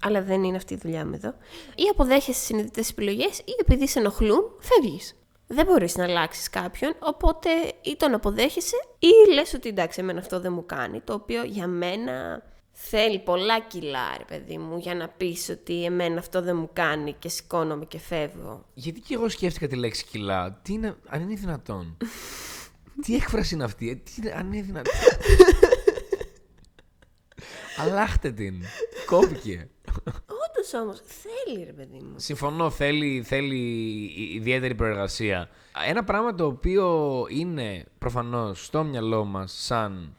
Αλλά δεν είναι αυτή η δουλειά μου εδώ. Ή αποδέχεσαι συνειδητές επιλογές ή επειδή σε ενοχλούν φεύγεις. Δεν μπορείς να αλλάξεις κάποιον, οπότε ή τον αποδέχεσαι ή λες ότι εντάξει, εμένα αυτό δεν μου κάνει, το οποίο για μένα θέλει πολλά κιλά, ρε παιδί μου, για να πεις ότι εμένα αυτό δεν μου κάνει και σηκώνομαι και φεύγω. Γιατί και εγώ σκέφτηκα τη λέξη κιλά, τι είναι, αν είναι δυνατόν, τι έκφραση είναι αυτή, τι είναι, αν είναι δυνατόν. Αλλάχτε την, κόπηκε. Όντως όμως, θέλει ρε παιδί μου. Συμφωνώ, θέλει, θέλει ιδιαίτερη προεργασία. Ένα πράγμα το οποίο είναι προφανώς στο μυαλό μας σαν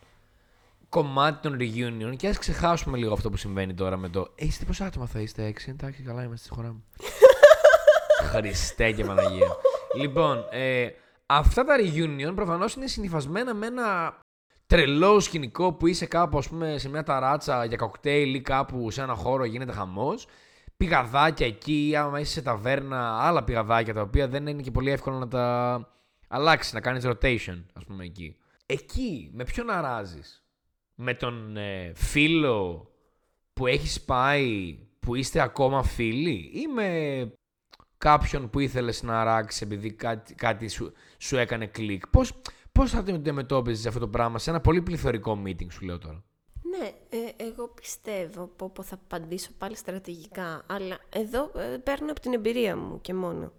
κομμάτι των reunion, και ας ξεχάσουμε λίγο αυτό που συμβαίνει τώρα με το είστε πόσα άτομα θα είστε, έξι, εντάξει, καλά είμαστε στη χώρα μου. Χριστέ και Παναγία. Λοιπόν, ε, αυτά τα reunion προφανώς είναι συνυφασμένα με ένα τρελό σκηνικό που είσαι κάπου, ας πούμε, σε μια ταράτσα για κοκτέιλ ή κάπου σε ένα χώρο γίνεται χαμός. Πηγαδάκια εκεί, άμα είσαι σε ταβέρνα, άλλα πηγαδάκια τα οποία δεν είναι και πολύ εύκολο να τα αλλάξεις, να κάνεις rotation, ας πούμε, εκεί. Εκεί, με ποιον αράζεις? Με τον ε, φίλο που έχεις πάει, που είστε ακόμα φίλοι, ή με κάποιον που ήθελες να αράξεις επειδή κάτι, κάτι σου, σου έκανε κλικ? Πώς... Πώς θα το αντιμετώπιζες αυτό το πράγμα σε ένα πολύ πληθωρικό meeting, σου λέω τώρα? Ναι, ε, εγώ πιστεύω που θα απαντήσω πάλι στρατηγικά, αλλά εδώ ε, παίρνω από την εμπειρία μου και μόνο.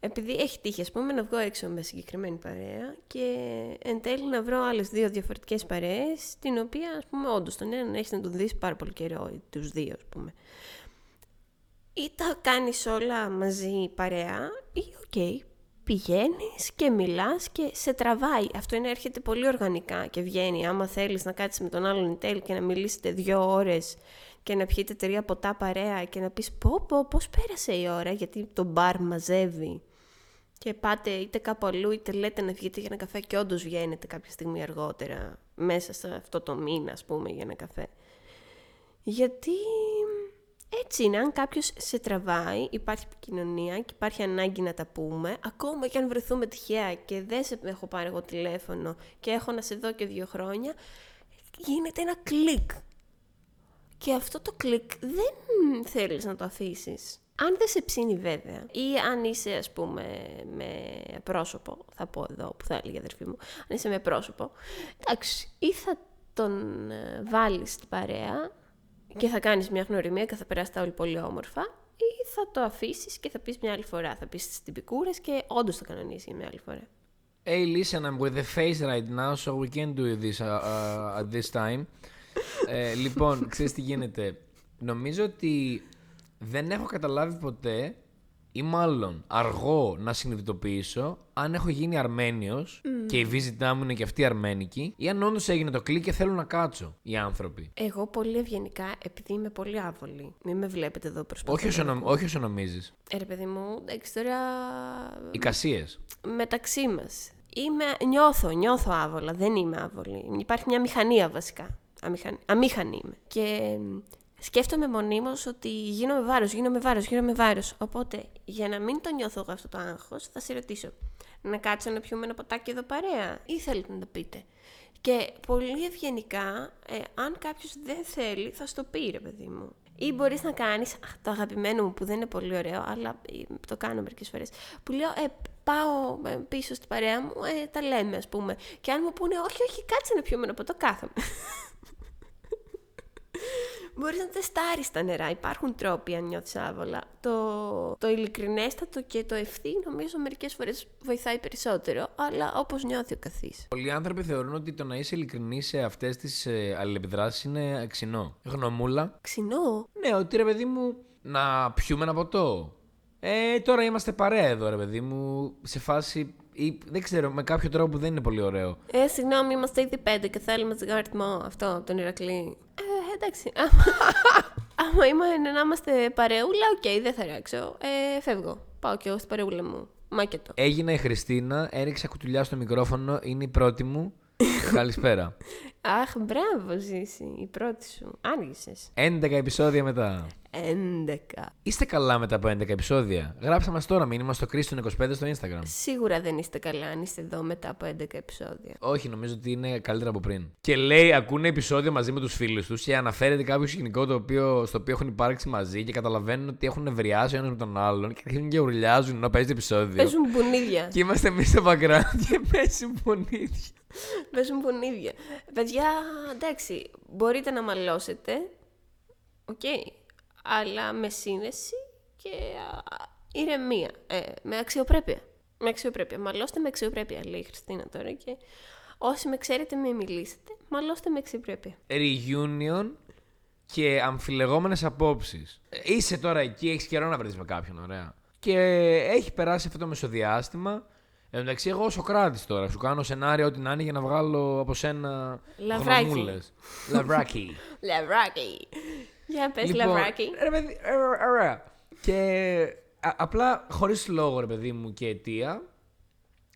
Επειδή έχει τύχει, ας πούμε, να βγω έξω με συγκεκριμένη παρέα και εν τέλει να βρω άλλες δύο διαφορετικές παρέες, την οποία, ας πούμε, όντως τον έναν έχεις να τον δεις πάρα πολύ καιρό, ή τους δύο, ας πούμε. Ή τα κάνεις όλα μαζί παρέα, ή οκ. Okay. Πηγαίνεις και μιλάς και σε τραβάει. Αυτό είναι, έρχεται πολύ οργανικά και βγαίνει. Άμα θέλεις να κάτσεις με τον άλλον εν τέλει και να μιλήσετε δύο ώρες και να πιείτε τρία ποτά παρέα και να πεις πω πω πώς πέρασε η ώρα, γιατί το μπαρ μαζεύει και πάτε είτε κάπου αλλού είτε λέτε να βγείτε για ένα καφέ και όντως βγαίνετε κάποια στιγμή αργότερα μέσα σε αυτό το μήνα, ας πούμε, για ένα καφέ. Γιατί Έτσι είναι, αν κάποιος σε τραβάει, υπάρχει επικοινωνία και υπάρχει ανάγκη να τα πούμε, ακόμα και αν βρεθούμε τυχαία και δεν σε έχω πάρει εγώ τηλέφωνο και έχω να σε δω και δύο χρόνια, γίνεται ένα κλικ. Και αυτό το κλικ δεν θέλεις να το αφήσεις. Αν δεν σε ψήνει βέβαια, ή αν είσαι, ας πούμε, με πρόσωπο, θα πω εδώ που θα έλεγε η αδερφή μου, αν είσαι με πρόσωπο, εντάξει, ή θα τον βάλεις στην παρέα και θα κάνεις μια γνωριμία και θα περάσει τα όλοι πολύ όμορφα, ή θα το αφήσεις και θα πεις μια άλλη φορά, θα πεις στις τυπικούρες και όντως το κανονίσεις για μια άλλη φορά. Hey, listen, I'm with the face right now, so we can't do this uh, uh, at this time. ε, λοιπόν, ξέρεις τι γίνεται. Νομίζω ότι δεν έχω καταλάβει ποτέ, ή μάλλον αργό να συνειδητοποιήσω, αν έχω γίνει Αρμένιος mm. και η βίζιτά μου είναι και αυτή αρμένικη, ή αν όντως έγινε το κλικ και θέλουν να κάτσω οι άνθρωποι. Εγώ πολύ ευγενικά, επειδή είμαι πολύ άβολη. Μην με βλέπετε εδώ προσπαθώ. Όχι όσο, νομ, όχι όσο νομίζεις. Ε, ρε παιδί μου, εντάξει τώρα. Εικασίες. Μεταξύ μας. Είμαι... Νιώθω, νιώθω άβολα. Δεν είμαι άβολη. Υπάρχει μια μηχανία βασικά. Αμηχανή, αμήχανη είμαι. Και σκέφτομαι μονίμως ότι γίνομαι βάρος, γίνομαι βάρος, γίνομαι βάρος. Οπότε, για να μην το νιώθω εγώ αυτό το άγχος, θα σε ρωτήσω. Να κάτσω να πιούμε ένα ποτάκι εδώ παρέα, ή θέλετε να το πείτε. Και πολύ ευγενικά, ε, αν κάποιος δεν θέλει, θα στο πει, ρε παιδί μου. Ή μπορείς να κάνεις το αγαπημένο μου που δεν είναι πολύ ωραίο, αλλά το κάνω μερικές φορές. Που λέω, ε, πάω πίσω στην παρέα μου, ε, τα λέμε, ας πούμε. Και αν μου πούνε, όχι, όχι, κάτσε να πιούμε ένα ποτό, κάθομαι. Μπορείς να τεστάρεις τα νερά, υπάρχουν τρόποι αν νιώθεις άβολα. Το, το ειλικρινέστατο και το ευθύ νομίζω μερικές φορές βοηθάει περισσότερο, αλλά όπως νιώθει ο καθής. Πολλοί άνθρωποι θεωρούν ότι το να είσαι ειλικρινής σε αυτές τις ε, αλληλεπιδράσεις είναι ξινό. Γνωμούλα. Ξινό. Ναι, ότι ρε παιδί μου, να πιούμε ένα ποτό. Ε, τώρα είμαστε παρέα εδώ, ρε παιδί μου, σε φάση. Ή, δεν ξέρω, με κάποιο τρόπο που δεν είναι πολύ ωραίο. Ε, συγγνώμη, είμαστε ήδη πέντε και θέλουμε τσιγάριθμό αυτό από τον Ηρακλή. Ε, εντάξει. Άμα, άμα είμαι, να είμαστε παρεούλα, οκ, okay, δεν θα ράξω. Ε, φεύγω. Πάω κι εγώ στην παρεούλα μου. Μάκετο. Έγινα η Χριστίνα, έριξα κουτουλιά στο μικρόφωνο, είναι η πρώτη μου. Καλησπέρα. Αχ, μπράβο, Ζήση, η πρώτη σου. Άργησες. έντεκα επεισόδια μετά. έντεκα. Είστε καλά μετά από έντεκα επεισόδια? Γράψα μας τώρα μήνυμα στο Κρίστον είκοσι πέντε στο Instagram. Σίγουρα δεν είστε καλά αν είστε εδώ μετά από έντεκα επεισόδια. Όχι, νομίζω ότι είναι καλύτερα από πριν. Και λέει, ακούνε επεισόδιο μαζί με τους φίλους τους και αναφέρεται κάποιο σκηνικό το οποίο, στο οποίο έχουν υπάρξει μαζί και καταλαβαίνουν ότι έχουν ευριάσει ο ένας με τον άλλον και αρχίζουν και ουρλιάζουν ενώ παίζει επεισόδιο. Παίζουν μπουνίδια. Και είμαστε εμείς στο background και παίζουν μπουνίδια. Παίζουν μπουνίδια. Παιδιά, εντάξει, μπορείτε να μαλώσετε. Οκ. Okay. Αλλά με σύνεση και ηρεμία. Ε, με αξιοπρέπεια. Με αξιοπρέπεια. Μαλώστε με αξιοπρέπεια, λέει η Χριστίνα τώρα. Και όσοι με ξέρετε, με μιλήσετε. Μαλώστε με αξιοπρέπεια. Reunion και αμφιλεγόμενες απόψεις. Είσαι τώρα εκεί, έχεις καιρό να βρεις με κάποιον, ωραία. Και έχει περάσει αυτό το μεσοδιάστημα. Εν τω μεταξύ, εγώ ο Σοκράτης τώρα. Σου κάνω σενάριο ό,τι να είναι για να βγάλω από σένα γνωμούλες. Λαβράκι. Λαβράκι. Για πες, λοιπόν, λαβράκι. Ωραία. Και α, απλά χωρίς λόγο, ρε παιδί μου, και αιτία,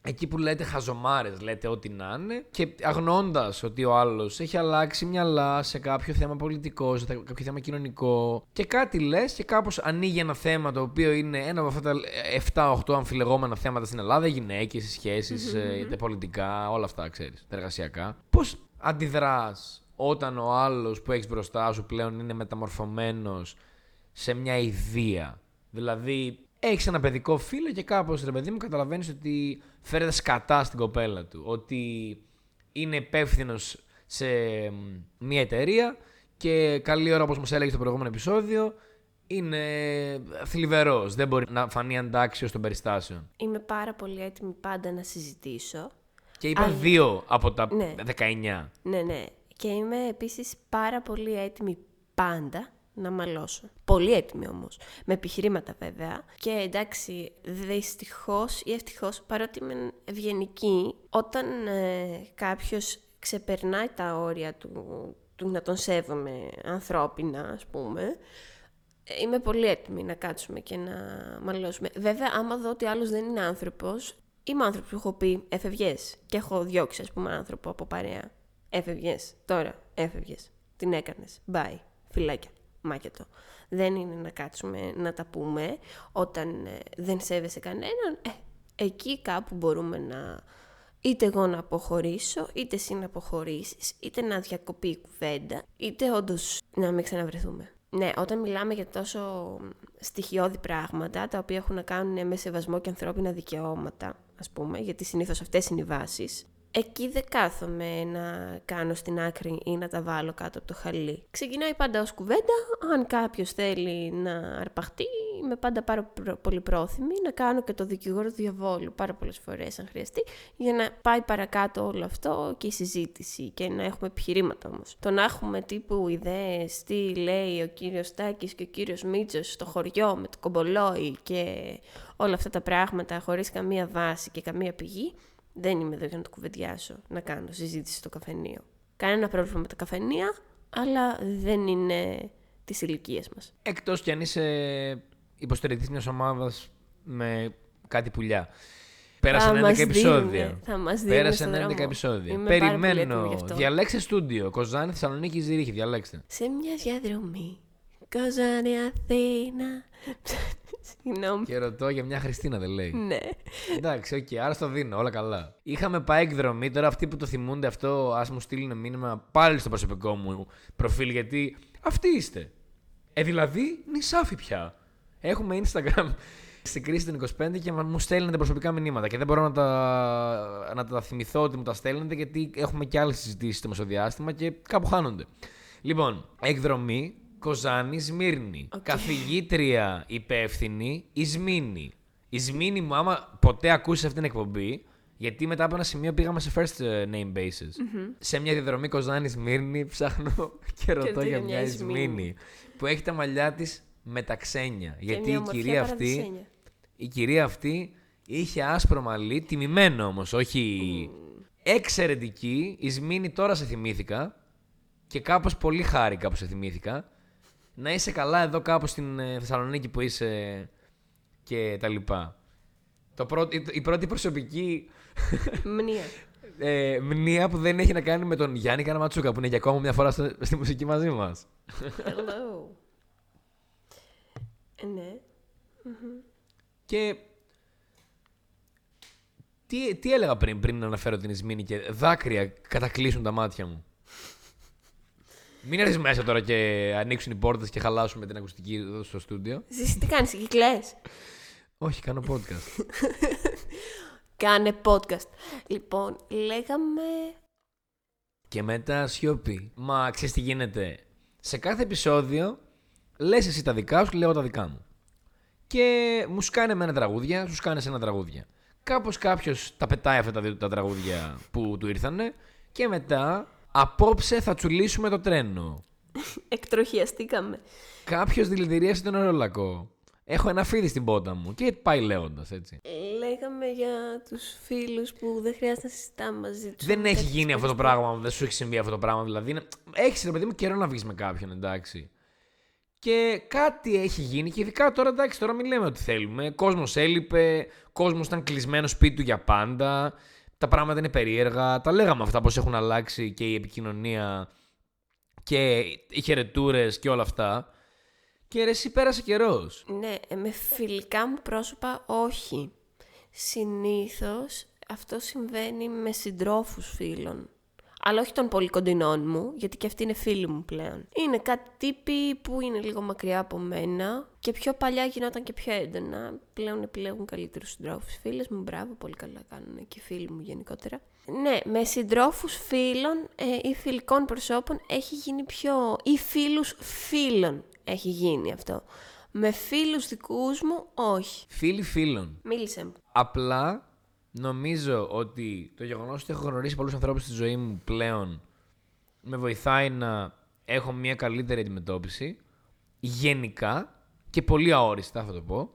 εκεί που λέτε χαζομάρες, λέτε ό,τι να είναι, και αγνοώντας ότι ο άλλος έχει αλλάξει μυαλά σε κάποιο θέμα πολιτικό, σε κάποιο θέμα κοινωνικό, και κάτι λες και κάπως ανοίγει ένα θέμα το οποίο είναι ένα από αυτά τα εφτά οχτώ αμφιλεγόμενα θέματα στην Ελλάδα, γυναίκες, σχέσεις, mm-hmm. ε, πολιτικά, όλα αυτά, ξέρεις, τα εργασιακά. Πώς αντιδράς όταν ο άλλος που έχεις μπροστά σου πλέον είναι μεταμορφωμένος σε μια ιδέα? Δηλαδή, έχεις ένα παιδικό φίλο και κάπως, ρε παιδί μου, καταλαβαίνεις ότι φέρεται σκατά στην κοπέλα του. Ότι είναι υπεύθυνος σε μια εταιρεία και καλή ώρα, όπως μας έλεγε στο προηγούμενο επεισόδιο, είναι θλιβερός. Δεν μπορεί να φανεί αντάξιος των περιστάσεων. Είμαι πάρα πολύ έτοιμη πάντα να συζητήσω. Και είπα Α, δύο από τα ναι. δεκαεννιά. Ναι, ναι. Και είμαι επίσης πάρα πολύ έτοιμη πάντα να μαλώσω. Πολύ έτοιμη όμως. Με επιχειρήματα βέβαια. Και εντάξει, δυστυχώς ή ευτυχώς, παρότι είμαι ευγενική, όταν ε, κάποιος ξεπερνάει τα όρια του, του να τον σέβομαι ανθρώπινα, ας πούμε, ε, είμαι πολύ έτοιμη να κάτσουμε και να μαλώσουμε. Βέβαια, άμα δω ότι άλλος δεν είναι άνθρωπος, είμαι άνθρωπος που έχω πει εφευγές και έχω διώξει, ας πούμε, άνθρωπο από παρέα. Έφευγες, τώρα έφευγες, την έκανες, bye, φυλάκια. μάκετο. Δεν είναι να κάτσουμε να τα πούμε όταν ε, δεν σέβεσαι κανέναν. Ε, εκεί κάπου μπορούμε να... Είτε εγώ να αποχωρήσω, είτε εσύ να αποχωρήσεις, είτε να διακοπεί η κουβέντα, είτε όντως να μην ξαναβρεθούμε. Ναι, όταν μιλάμε για τόσο στοιχειώδη πράγματα, τα οποία έχουν να κάνουν με σεβασμό και ανθρώπινα δικαιώματα, ας πούμε, γιατί συνήθως αυτές είναι οι βάσεις, εκεί δεν κάθομαι να κάνω στην άκρη ή να τα βάλω κάτω από το χαλί. Ξεκινάει πάντα ως κουβέντα, αν κάποιος θέλει να αρπαχτεί, είμαι πάντα πάρα πολύ πρόθυμη να κάνω και το δικηγόρο του διαβόλου πάρα πολλές φορές αν χρειαστεί, για να πάει παρακάτω όλο αυτό και η συζήτηση και να έχουμε επιχειρήματα όμως. Το να έχουμε τύπου ιδέες, τι λέει ο κύριος Τάκης και ο κύριος Μίτσος στο χωριό με το κομπολόι και όλα αυτά τα πράγματα χωρίς καμία βάση και καμία πηγή, δεν είμαι εδώ για να το κουβεντιάσω, να κάνω συζήτηση στο καφενείο. Κανένα πρόβλημα με τα καφενεία, αλλά δεν είναι της ηλικίας μας. Εκτός κι αν είσαι υποστηρικτής μιας ομάδας με κάτι πουλιά. Πέρασαν έντεκα επεισόδια. Θα μας δίνουν. Πέρασαν έντεκα επεισόδια. Είμαι Περιμένω. Διαλέξτε στούντιο. Κοζάνη, Θεσσαλονίκη, Ζηρίχη. Διαλέξτε. Σε μια διαδρομή. Κοζάνη, Αθήνα. Συγγνώμη. Και ρωτώ για μια Χριστίνα, δεν λέει. Ναι. Εντάξει, οκ, okay, άρα στο δίνω, όλα καλά. Είχαμε πάει εκδρομή, τώρα αυτοί που το θυμούνται αυτό, ας μου στείλουν ένα μήνυμα πάλι στο προσωπικό μου προφίλ, γιατί αυτοί είστε. Ε, δηλαδή, νησάφι πια. Έχουμε Instagram στην κρίση των είκοσι πέντε και μου στέλνετε προσωπικά μηνύματα. Και δεν μπορώ να τα, να τα θυμηθώ ότι μου τα στέλνετε, γιατί έχουμε και άλλες συζητήσεις στο μεσοδιάστημα και κάπου χάνονται. Λοιπόν, εκδρομή. Κοζάνη, Σμύρνη. Okay. Καθηγήτρια υπεύθυνη, Ισμήνη. Ισμήνη μου, άμα ποτέ ακούσεις αυτήν την εκπομπή, γιατί μετά από ένα σημείο πήγαμε σε first name basis. Mm-hmm. Σε μια διαδρομή Κοζάνη, Σμύρνη, ψάχνω και ρωτώ για μια Ισμήνη που έχει τα μαλλιά της με τα ξένια. Γιατί η κυρία, αυτή, η κυρία αυτή είχε άσπρο μαλλί, τιμημένο όμως, όχι mm. εξαιρετική. Ισμήνη, τώρα σε θυμήθηκα. Και κάπως πολύ χάρηκα που σε θυμήθηκα. Να είσαι καλά εδώ κάπου στην ε, Θεσσαλονίκη που είσαι και τα λοιπά. Το πρώτο, η, η πρώτη προσωπική μνήα. ε, μνήα που δεν έχει να κάνει με τον Γιάννη Καραματσούκα που είναι για ακόμα μια φορά στο, στη μουσική μαζί μας. Hello. Ναι. Και τι, τι έλεγα πριν, πριν να αναφέρω την Ισμήνη και δάκρυα κατακλείσουν τα μάτια μου. Μην έρθεις μέσα τώρα και ανοίξουν οι πόρτες και χαλάσουμε την ακουστική εδώ στο στούντιο. Ζήση, τι κάνεις, κυκλές? Όχι, κάνω podcast. Κάνε podcast. Λοιπόν, λέγαμε... Και μετά σιώπη. Μα ξέρεις τι γίνεται. Σε κάθε επεισόδιο λες εσύ τα δικά σου και λέω τα δικά μου. Και μου σκάνε εμένα τραγούδια, σου σκάνε ένα τραγούδια. Κάπως κάποιος τα πετάει αυτά τα δύο τα τραγούδια που του ήρθανε και μετά... Απόψε θα τσουλήσουμε το τρένο. Εκτροχιαστήκαμε. Κάποιος δηλητηρίασε τον αερολακό. Έχω ένα φίδι στην πότα μου. Και πάει λέγοντας έτσι. Λέγαμε για τους φίλους που δεν χρειάζεται να συζητάμε μαζί τους. Δεν έχει γίνει αυτό το πράγμα. Δεν σου έχει συμβεί αυτό το πράγμα. Δηλαδή, έχεις ρε παιδί μου καιρό να βγεις με κάποιον, εντάξει. Και κάτι έχει γίνει. Και ειδικά τώρα, εντάξει, τώρα μην λέμε ότι θέλουμε. Κόσμος έλειπε. Κόσμος ήταν κλεισμένο σπίτι του για πάντα. Τα πράγματα είναι περίεργα, τα λέγαμε αυτά πως έχουν αλλάξει και η επικοινωνία και οι χαιρετούρες και όλα αυτά. Και ρε εσύ πέρασε καιρός. Ναι, με φιλικά μου πρόσωπα όχι. Συνήθως αυτό συμβαίνει με συντρόφους φίλων. Αλλά όχι των πολύ κοντινών μου, γιατί και αυτοί είναι φίλοι μου πλέον. Είναι κάτι τύποι που είναι λίγο μακριά από μένα και πιο παλιά γινόταν και πιο έντονα. Πλέον επιλέγουν καλύτερους συντρόφους φίλες μου. Μπράβο, πολύ καλά κάνουν και οι φίλοι μου γενικότερα. Ναι, με συντρόφους φίλων ε, ή φιλικών προσώπων έχει γίνει πιο... ή φίλους φίλων έχει γίνει αυτό. Με φίλους δικούς μου, όχι. Φίλοι φίλων. Μίλησε μου. Απλά... Νομίζω ότι το γεγονός ότι έχω γνωρίσει πολλούς ανθρώπους στη ζωή μου πλέον με βοηθάει να έχω μια καλύτερη αντιμετώπιση. Γενικά και πολύ αόριστα θα το πω,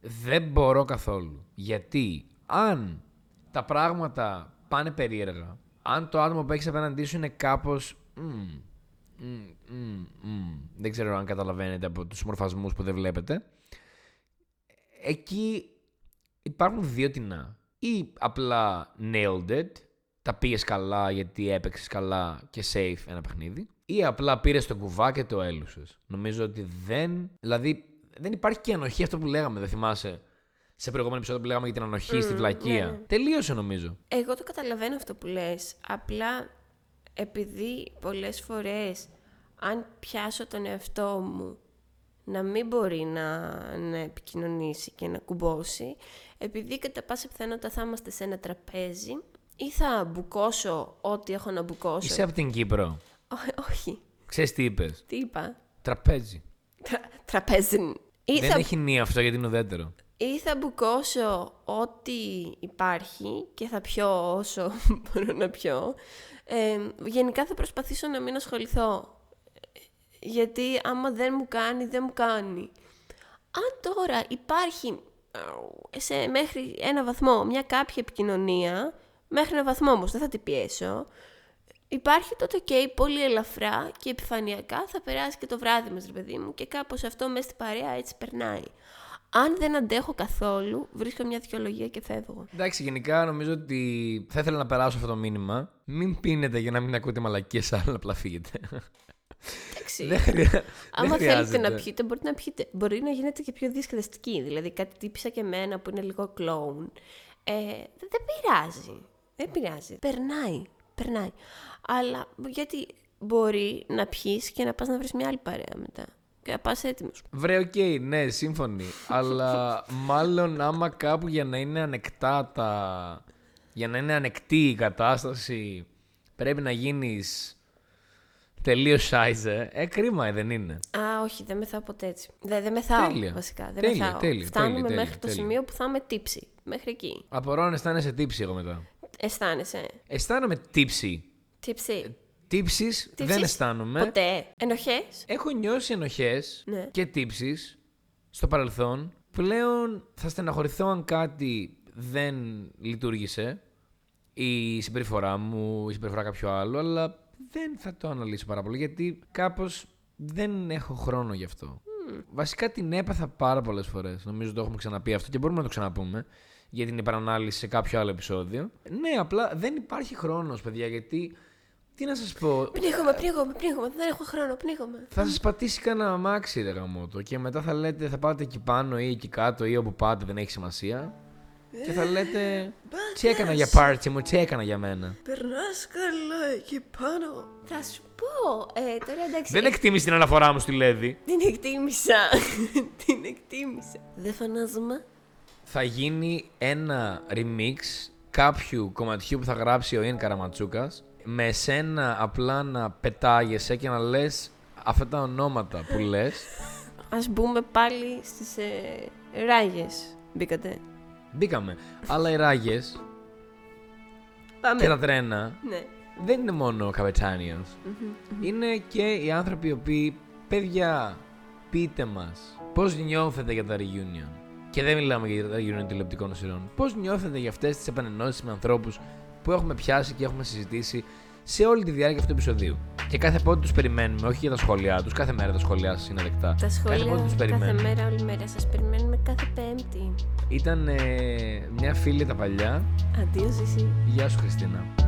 δεν μπορώ καθόλου. Γιατί αν τα πράγματα πάνε περίεργα, αν το άτομο που έχεις απέναντί σου είναι κάπως... Mm, mm, mm, mm, δεν ξέρω αν καταλαβαίνετε από τους μορφασμούς που δεν βλέπετε. Εκεί υπάρχουν δύο τινά. Ή απλά nailed it, τα πήγες καλά γιατί έπαιξες καλά και safe ένα παιχνίδι. ή απλά πήρες τον κουβά και το έλουσες. Νομίζω ότι δεν. Δηλαδή δεν υπάρχει και ανοχή, αυτό που λέγαμε, δεν θυμάσαι. Σε προηγούμενο επεισόδιο που λέγαμε για την ανοχή mm, στη βλακεία. Ναι, ναι. Τελείωσε νομίζω. Εγώ το καταλαβαίνω αυτό που λες. Απλά επειδή πολλές φορές αν πιάσω τον εαυτό μου να μην μπορεί να, να επικοινωνήσει και να κουμπώσει, επειδή κατά πάσα πιθανότητα θα είμαστε σε ένα τραπέζι ή θα μπουκώσω ό,τι έχω να μπουκώσω. Είσαι από την Κύπρο. Ό, όχι. Ξέρεις τι είπες. Τι είπα. Τραπέζι. Τρα, τραπέζι. Ή δεν θα... έχει νύα αυτό γιατί είναι ουδέτερο. Ή θα μπουκώσω ό,τι υπάρχει και θα πιω όσο μπορώ να πιω. Ε, γενικά θα προσπαθήσω να μην ασχοληθώ. Γιατί άμα δεν μου κάνει, δεν μου κάνει. Αν τώρα υπάρχει σε μέχρι ένα βαθμό μια κάποια επικοινωνία, μέχρι ένα βαθμό όμως, δεν θα την πιέσω, υπάρχει τότε ok, πολύ ελαφρά και επιφανειακά θα περάσει και το βράδυ μας, ρε παιδί μου, και κάπως αυτό μέσα στην παρέα έτσι περνάει. Αν δεν αντέχω καθόλου, βρίσκω μια δικαιολογία και φεύγω. Εντάξει, γενικά νομίζω ότι θα ήθελα να περάσω αυτό το μήνυμα. Μην πίνετε για να μην ακούτε μαλακίες, αλλά απλά φύγετε. Εντάξει. Άμα θέλετε να πιείτε, μπορείτε να πιείτε. Μπορεί να γίνετε και πιο διασκεδαστικοί. Δηλαδή, κάτι τύπησα και εμένα που είναι λίγο κλόουν. Ε, δεν πειράζει. Δεν πειράζει. Περνάει. Περνάει. Αλλά γιατί μπορεί να πιείς και να πας να βρεις μια άλλη παρέα μετά. Πας έτοιμος. Βρε, οκ, okay, ναι, σύμφωνοι. Αλλά μάλλον άμα κάπου για να είναι ανεκτά τα... για να είναι ανεκτή η κατάσταση, πρέπει να γίνεις τελείως size. Ε, κρίμα, ε, δεν είναι. Α, όχι, δεν μεθάω ποτέ έτσι. Δεν δε μεθάω τέλεια. Βασικά. Δεν τέλεια, μεθάω. Τέλεια, Φτάνουμε τέλεια, μέχρι τέλεια, το τέλεια. Σημείο που θα είμαι τύψη. Μέχρι εκεί. Απορώ αν αισθάνεσαι τύψη εγώ μετά. Αισθάνεσαι. Αισθάνομαι τύψη. Τύψη. Τύψεις δεν αισθάνομαι. Ποτέ. Ενοχές. Έχω νιώσει ενοχές ναι. και τύψεις στο παρελθόν. Πλέον θα στεναχωρηθώ αν κάτι δεν λειτουργήσε. Η συμπεριφορά μου, η συμπεριφορά κάποιου άλλου. Αλλά δεν θα το αναλύσω πάρα πολύ γιατί κάπως δεν έχω χρόνο γι' αυτό. Mm. Βασικά την έπαθα πάρα πολλές φορές. Νομίζω το έχουμε ξαναπεί αυτό και μπορούμε να το ξαναπούμε. Για την υπερανάλυση σε κάποιο άλλο επεισόδιο. Ναι, απλά δεν υπάρχει χρόνος, παιδιά, γιατί. Τι να σας πω. Πνίγομαι, πνίγομαι, πνίγομαι. Δεν έχω χρόνο, πνίγομαι. Θα σας πατήσει κανένα αμάξι, ρε γαμώτο. Και μετά θα λέτε, θα πάτε εκεί πάνω ή εκεί κάτω ή όπου πάτε, δεν έχει σημασία. Και θα λέτε. Τι έκανα για πάρτι μου, τι έκανα για μένα. Περνάς καλά εκεί πάνω. Θα σου πω. Ε, τώρα εντάξει. Δεν εκτίμησε την αναφορά μου στη Λέδη. Την εκτίμησα. Την εκτίμησα. Δεν φανάζομαι. Θα γίνει ένα remix κάποιου κομματιού που θα γράψει ο Ιαν Καραματσούκας. Με εσένα απλά να πετάγεσαι και να λες αυτά τα ονόματα που λες. Ας μπούμε πάλι στις ε, ράγες. Μπήκατε. Μπήκαμε. Αλλά οι ράγες Πάμε. Και τα τρένα ναι. δεν είναι μόνο καπετάνιος. Mm-hmm. Είναι και οι άνθρωποι οι οποίοι, παιδιά, πείτε μας πώς νιώθετε για τα reunion. Και δεν μιλάμε για τα reunion τηλεοπτικών σειρών. Πώς νιώθετε για αυτές τις επανενώσεις με ανθρώπους που έχουμε πιάσει και έχουμε συζητήσει σε όλη τη διάρκεια αυτού του επεισοδίου. Και κάθε πότε τους περιμένουμε, όχι για τα σχόλιά τους, κάθε μέρα τα σχόλιά σας είναι δεκτά. Τα σχόλια κάθε, πότε τους κάθε μέρα, όλη μέρα σας περιμένουμε κάθε Πέμπτη. Ήταν ε, μια φίλη τα παλιά. Αντίο Ζήση. Γεια σου Χριστίνα.